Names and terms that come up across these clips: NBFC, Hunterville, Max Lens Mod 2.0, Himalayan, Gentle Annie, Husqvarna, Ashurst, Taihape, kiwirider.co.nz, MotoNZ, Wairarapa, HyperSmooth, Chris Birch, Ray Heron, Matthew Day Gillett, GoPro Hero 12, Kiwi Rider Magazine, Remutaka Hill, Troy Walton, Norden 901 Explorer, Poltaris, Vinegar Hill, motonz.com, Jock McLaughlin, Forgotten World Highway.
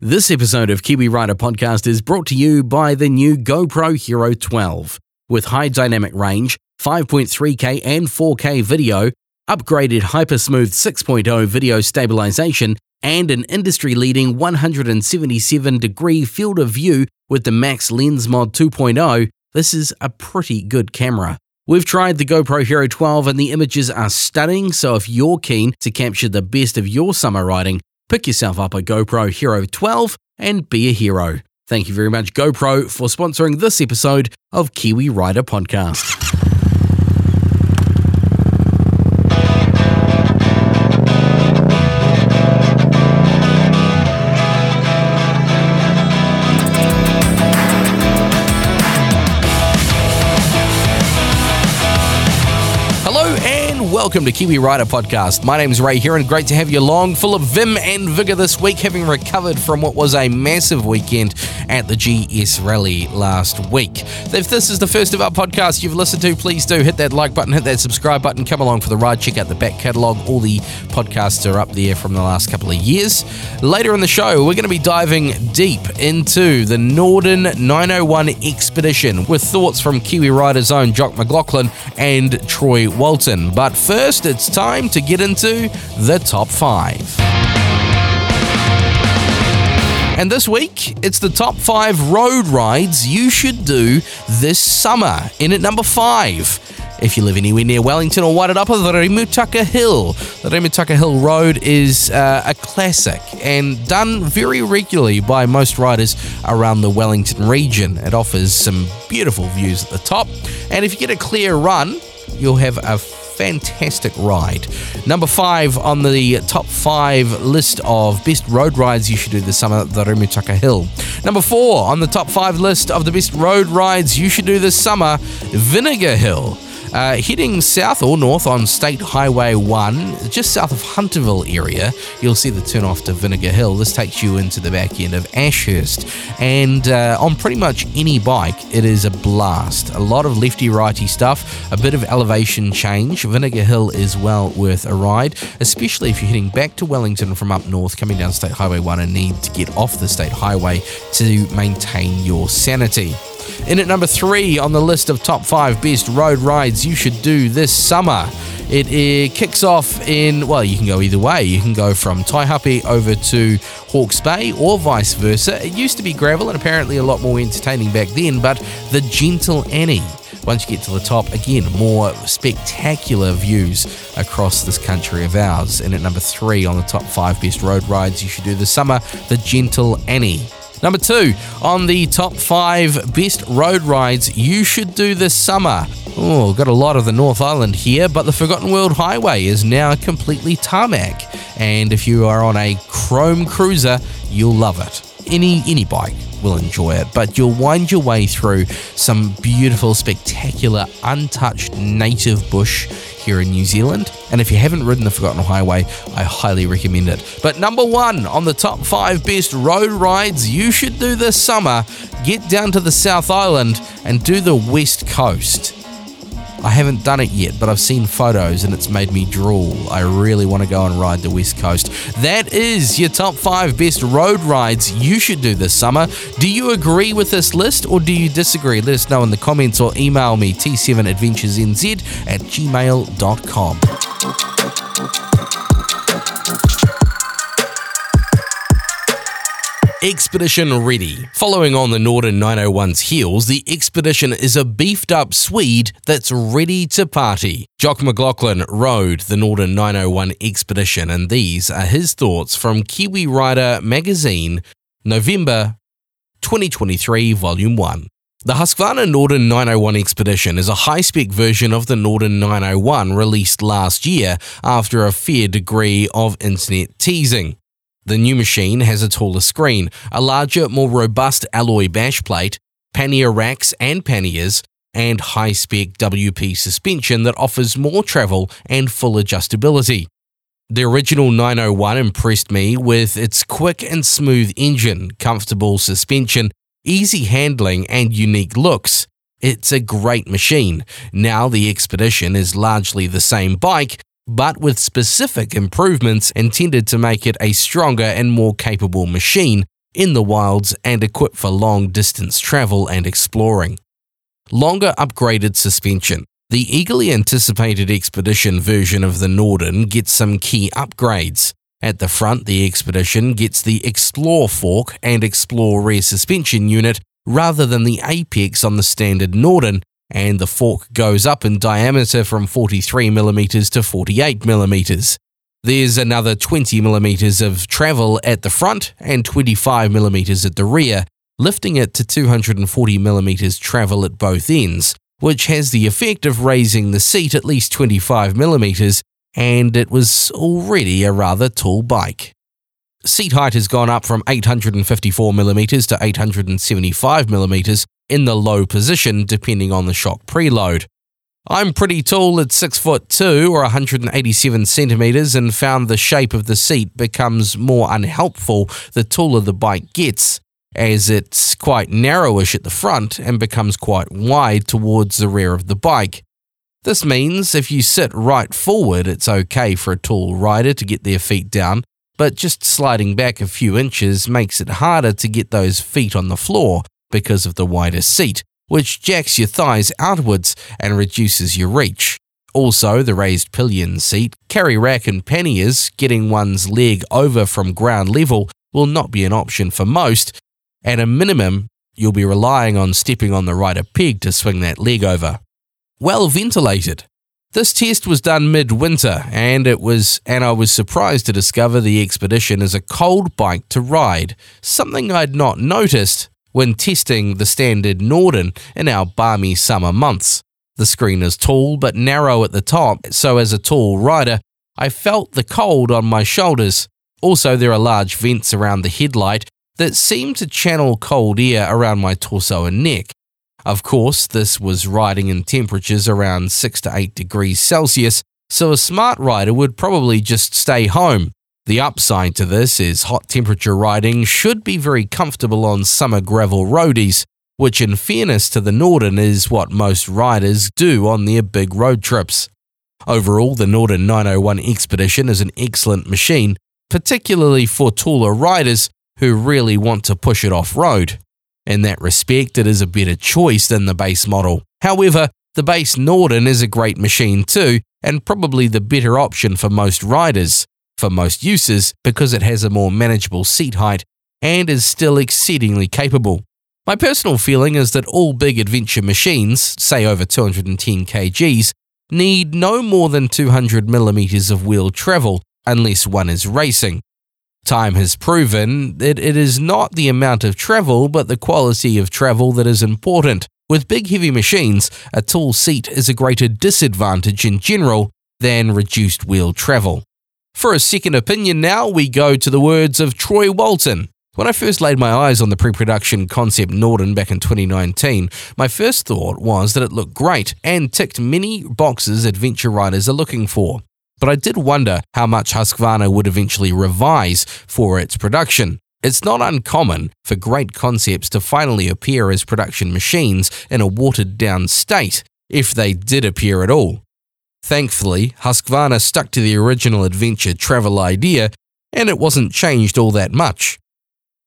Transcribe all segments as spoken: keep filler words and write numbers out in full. This episode of Kiwi Rider Podcast is brought to you by the new GoPro Hero twelve. With high dynamic range, five point three K and four K video, upgraded HyperSmooth six point oh video stabilization, and an industry-leading one hundred seventy-seven degree field of view with the Max Lens Mod two point oh, this is a pretty good camera. We've tried the GoPro Hero twelve and the images are stunning, so if you're keen to capture the best of your summer riding, pick yourself up a GoPro Hero twelve and be a hero. Thank you very much, GoPro, for sponsoring this episode of Kiwi Rider Podcast. Welcome to Kiwi Rider Podcast. My name is Ray Heron. Great to have you along, full of vim and vigour this week, having recovered from what was a massive weekend at the G S Rally last week. If this is the first of our podcasts you've listened to, please do hit that like button, hit that subscribe button, come along for the ride, check out the back catalogue. All the podcasts are up there from the last couple of years. Later in the show, we're going to be diving deep into the Norden nine oh one Expedition with thoughts from Kiwi Rider's own Jock McLaughlin and Troy Walton. But first, First, it's time to get into the top five. And this week, it's the top five road rides you should do this summer. In at number five, if you live anywhere near Wellington or Wairarapa, the Remutaka Hill. The Remutaka Hill Road is uh, a classic and done very regularly by most riders around the Wellington region. It offers some beautiful views at the top, and if you get a clear run, you'll have a fantastic ride. Number five on the top five list of best road rides you should do this summer, the Remutaka Hill. Number four on the top five list of the best road rides you should do this summer, Vinegar Hill. Uh, heading south or north on State Highway one, just south of Hunterville area, you'll see the turn off to Vinegar Hill. This takes you into the back end of Ashurst, and uh, on pretty much any bike, it is a blast. A lot of lefty-righty stuff, a bit of elevation change. Vinegar Hill is well worth a ride, especially if you're heading back to Wellington from up north, coming down State Highway one and need to get off the State Highway to maintain your sanity. In at number three on the list of top five best road rides you should do this summer, it, it kicks off in, well, you can go either way. You can go from Taihape over to Hawke's Bay or vice versa. It used to be gravel and apparently a lot more entertaining back then, but the Gentle Annie. Once you get to the top, again, more spectacular views across this country of ours. And at number three on the top five best road rides you should do this summer, the Gentle Annie. Number two on the top five best road rides you should do this summer. Oh, got a lot of the North Island here, but the Forgotten World Highway is now completely tarmac. And if you are on a chrome cruiser, you'll love it. Any any bike will enjoy it, but you'll wind your way through some beautiful, spectacular, untouched native bush here in New Zealand. And if you haven't ridden the Forgotten Highway, I highly recommend it. But number one on the top five best road rides you should do this summer, get down to the South Island and do the West Coast. I haven't done it yet, but I've seen photos and it's made me drool. I really want to go and ride the West Coast. That is your top five best road rides you should do this summer. Do you agree with this list or do you disagree? Let us know in the comments or email me, t seven adventures n z at gmail dot com. Expedition ready. Following on the Norden nine oh one's heels, the Expedition is a beefed-up Swede that's ready to party. Jock McLaughlin rode the Norden nine oh one Expedition, and these are his thoughts from Kiwi Rider Magazine, November twenty twenty-three, Volume one. The Husqvarna Norden nine oh one Expedition is a high-spec version of the Norden nine oh one released last year after a fair degree of internet teasing. The new machine has a taller screen, a larger, more robust alloy bash plate, pannier racks and panniers, and high-spec W P suspension that offers more travel and full adjustability. The original nine oh one impressed me with its quick and smooth engine, comfortable suspension, easy handling, and unique looks. It's a great machine. Now the Expedition is largely the same bike, but with specific improvements intended to make it a stronger and more capable machine in the wilds and equipped for long-distance travel and exploring. Longer upgraded suspension. The eagerly anticipated Expedition version of the Norden gets some key upgrades. At the front, the Expedition gets the Explore fork and Explore rear suspension unit rather than the apex on the standard Norden, and the fork goes up in diameter from forty-three millimeters to forty-eight millimeters. There's another twenty millimeters of travel at the front and twenty-five millimeters at the rear, lifting it to two hundred forty millimeters travel at both ends, which has the effect of raising the seat at least twenty-five millimeters, and it was already a rather tall bike. Seat height has gone up from eight hundred fifty-four millimeters to eight hundred seventy-five millimeters in the low position depending on the shock preload. I'm pretty tall at six foot two or one hundred eighty-seven centimeters and found the shape of the seat becomes more unhelpful the taller the bike gets, as it's quite narrowish at the front and becomes quite wide towards the rear of the bike. This means if you sit right forward, it's okay for a tall rider to get their feet down, but just sliding back a few inches makes it harder to get those feet on the floor because of the wider seat, which jacks your thighs outwards and reduces your reach. Also, the raised pillion seat, carry rack and panniers, getting one's leg over from ground level will not be an option for most. At a minimum, you'll be relying on stepping on the rider peg to swing that leg over. Well ventilated. This test was done mid-winter, and it was, and I was surprised to discover the Expedition is a cold bike to ride, something I'd not noticed when testing the standard Norden in our balmy summer months. The screen is tall but narrow at the top, so as a tall rider, I felt the cold on my shoulders. Also, there are large vents around the headlight that seem to channel cold air around my torso and neck. Of course, this was riding in temperatures around six to eight degrees Celsius, so a smart rider would probably just stay home. The upside to this is hot temperature riding should be very comfortable on summer gravel roadies, which in fairness to the Norden is what most riders do on their big road trips. Overall, the Norden nine oh one Expedition is an excellent machine, particularly for taller riders who really want to push it off-road. In that respect, it is a better choice than the base model. However, the base Norden is a great machine too, and probably the better option for most riders, for most uses, because it has a more manageable seat height and is still exceedingly capable. My personal feeling is that all big adventure machines, say over two hundred ten kilograms, need no more than two hundred millimeters of wheel travel unless one is racing. Time has proven that it is not the amount of travel but the quality of travel that is important. With big heavy machines, a tall seat is a greater disadvantage in general than reduced wheel travel. For a second opinion now, we go to the words of Troy Walton. When I first laid my eyes on the pre-production concept Norden back in twenty nineteen, my first thought was that it looked great and ticked many boxes adventure riders are looking for. But I did wonder how much Husqvarna would eventually revise for its production. It's not uncommon for great concepts to finally appear as production machines in a watered-down state, if they did appear at all. Thankfully, Husqvarna stuck to the original adventure travel idea, and it wasn't changed all that much.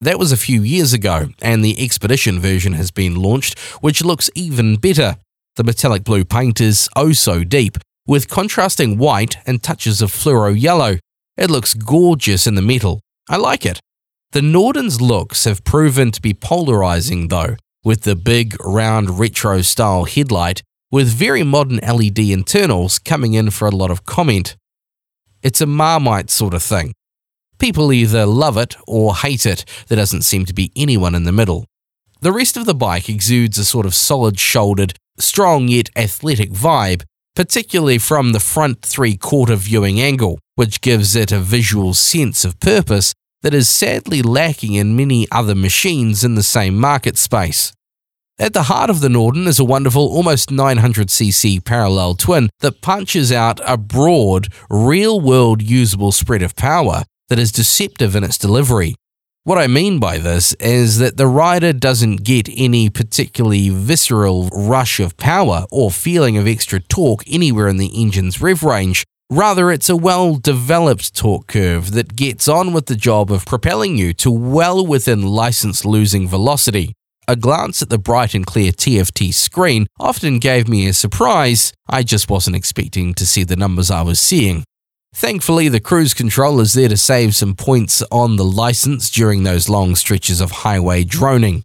That was a few years ago, and the Expedition version has been launched, which looks even better. The metallic blue paint is oh so deep, with contrasting white and touches of fluoro yellow. It looks gorgeous in the metal. I like it. The Norden's looks have proven to be polarizing though, with the big, round, retro-style headlight with very modern L E D internals coming in for a lot of comment. It's a Marmite sort of thing. People either love it or hate it. There doesn't seem to be anyone in the middle. The rest of the bike exudes a sort of solid-shouldered, strong yet athletic vibe, particularly from the front three-quarter viewing angle, which gives it a visual sense of purpose that is sadly lacking in many other machines in the same market space. At the heart of the Norden is a wonderful almost nine hundred cc parallel twin that punches out a broad, real-world usable spread of power that is deceptive in its delivery. What I mean by this is that the rider doesn't get any particularly visceral rush of power or feeling of extra torque anywhere in the engine's rev range, Rather, it's a well-developed torque curve that gets on with the job of propelling you to well within license-losing velocity. A glance at the bright and clear T F T screen often gave me a surprise. I just wasn't expecting to see the numbers I was seeing. Thankfully, the cruise control is there to save some points on the license during those long stretches of highway droning.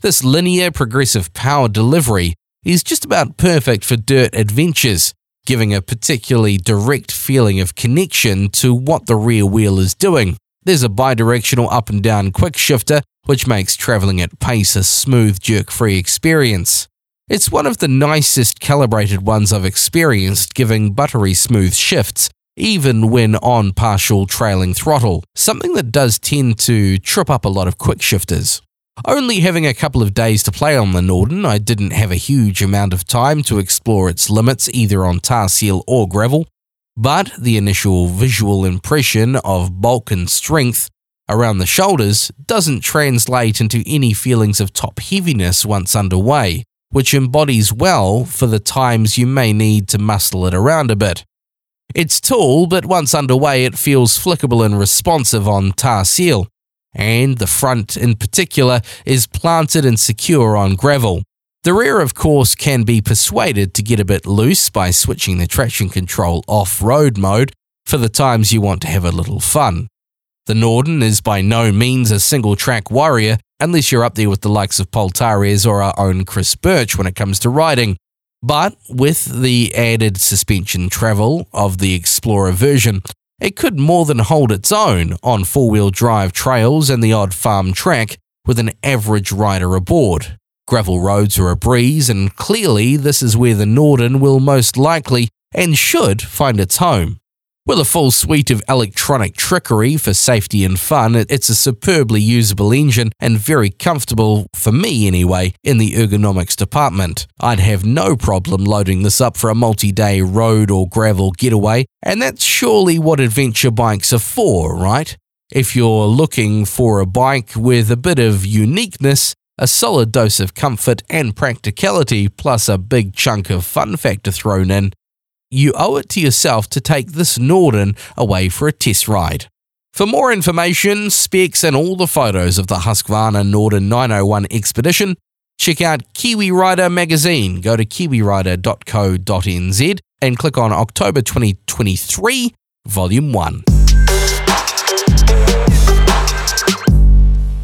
This linear progressive power delivery is just about perfect for dirt adventures, giving a particularly direct feeling of connection to what the rear wheel is doing. There's a bidirectional up and down quick shifter, which makes travelling at pace a smooth, jerk-free experience. It's one of the nicest calibrated ones I've experienced, giving buttery smooth shifts, even when on partial trailing throttle, something that does tend to trip up a lot of quick shifters. Only having a couple of days to play on the Norden, I didn't have a huge amount of time to explore its limits either on tar seal or gravel, but the initial visual impression of bulk and strength around the shoulders doesn't translate into any feelings of top heaviness once underway, which embodies well for the times you may need to muscle it around a bit. It's tall, but once underway it feels flickable and responsive on tar seal, and the front in particular is planted and secure on gravel. The rear, of course, can be persuaded to get a bit loose by switching the traction control off-road mode for the times you want to have a little fun. The Norden is by no means a single-track warrior, unless you're up there with the likes of Poltaris or our own Chris Birch when it comes to riding, but with the added suspension travel of the Explorer version, it could more than hold its own on four-wheel drive trails and the odd farm track with an average rider aboard. Gravel roads are a breeze, and clearly this is where the Norden will most likely and should find its home. With a full suite of electronic trickery for safety and fun, it's a superbly usable engine and very comfortable, for me anyway, in the ergonomics department. I'd have no problem loading this up for a multi-day road or gravel getaway, and that's surely what adventure bikes are for, right? If you're looking for a bike with a bit of uniqueness, a solid dose of comfort and practicality, plus a big chunk of fun factor thrown in, you owe it to yourself to take this Norden away for a test ride. For more information, specs and all the photos of the Husqvarna Norden nine oh one Expedition, check out Kiwi Rider Magazine. Go to kiwi rider dot co dot n z and click on October twenty twenty-three, Volume one.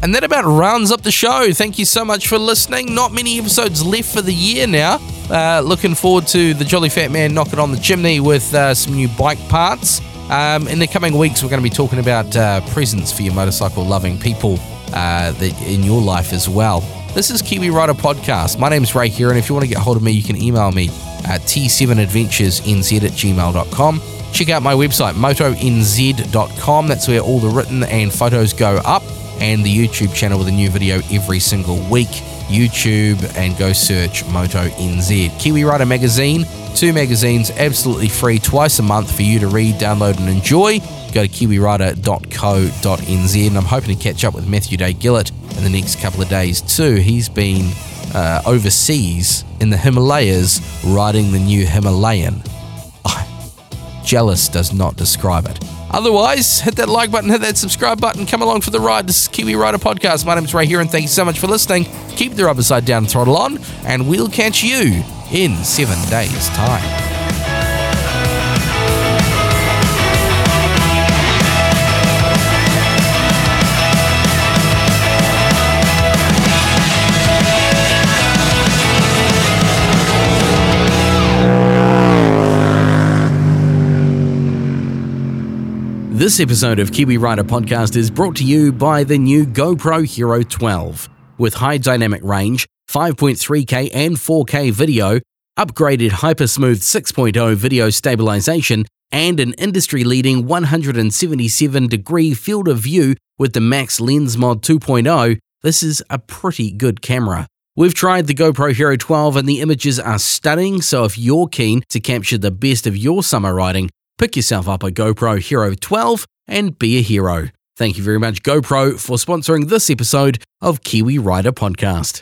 And that about rounds up the show. Thank you so much for listening. Not many episodes left for the year now. Uh, looking forward to the Jolly Fat Man knocking on the chimney with uh, some new bike parts. Um, in the coming weeks, we're going to be talking about uh, presents for your motorcycle-loving people uh, that in your life as well. This is Kiwi Rider Podcast. My name's Ray Heron. If you want to get hold of me, you can email me at t seven adventures n z at gmail dot com. Check out my website, moto n z dot com. That's where all the written and photos go up, and the YouTube channel with a new video every single week. YouTube, and go search MotoNZ. Kiwi Rider Magazine, two magazines, absolutely free, twice a month for you to read, download, and enjoy. Go to kiwi rider dot co dot n z, and I'm hoping to catch up with Matthew Day Gillett in the next couple of days too. He's been uh, overseas in the Himalayas riding the new Himalayan. Oh, jealous does not describe it. Otherwise, hit that like button, hit that subscribe button, come along for the ride. This is Kiwi Rider Podcast. My name's Ray Heron. Thank you so much for listening. Keep the rubber side down, throttle on, and we'll catch you in seven days' time. This episode of Kiwi Rider Podcast is brought to you by the new GoPro Hero twelve. With high dynamic range, five point three K and four K video, upgraded HyperSmooth six point oh video stabilization, and an industry-leading one hundred seventy-seven degree field of view with the Max Lens Mod two point oh, this is a pretty good camera. We've tried the GoPro Hero twelve and the images are stunning, so if you're keen to capture the best of your summer riding, pick yourself up a GoPro Hero twelve and be a hero. Thank you very much, GoPro, for sponsoring this episode of Kiwi Rider Podcast.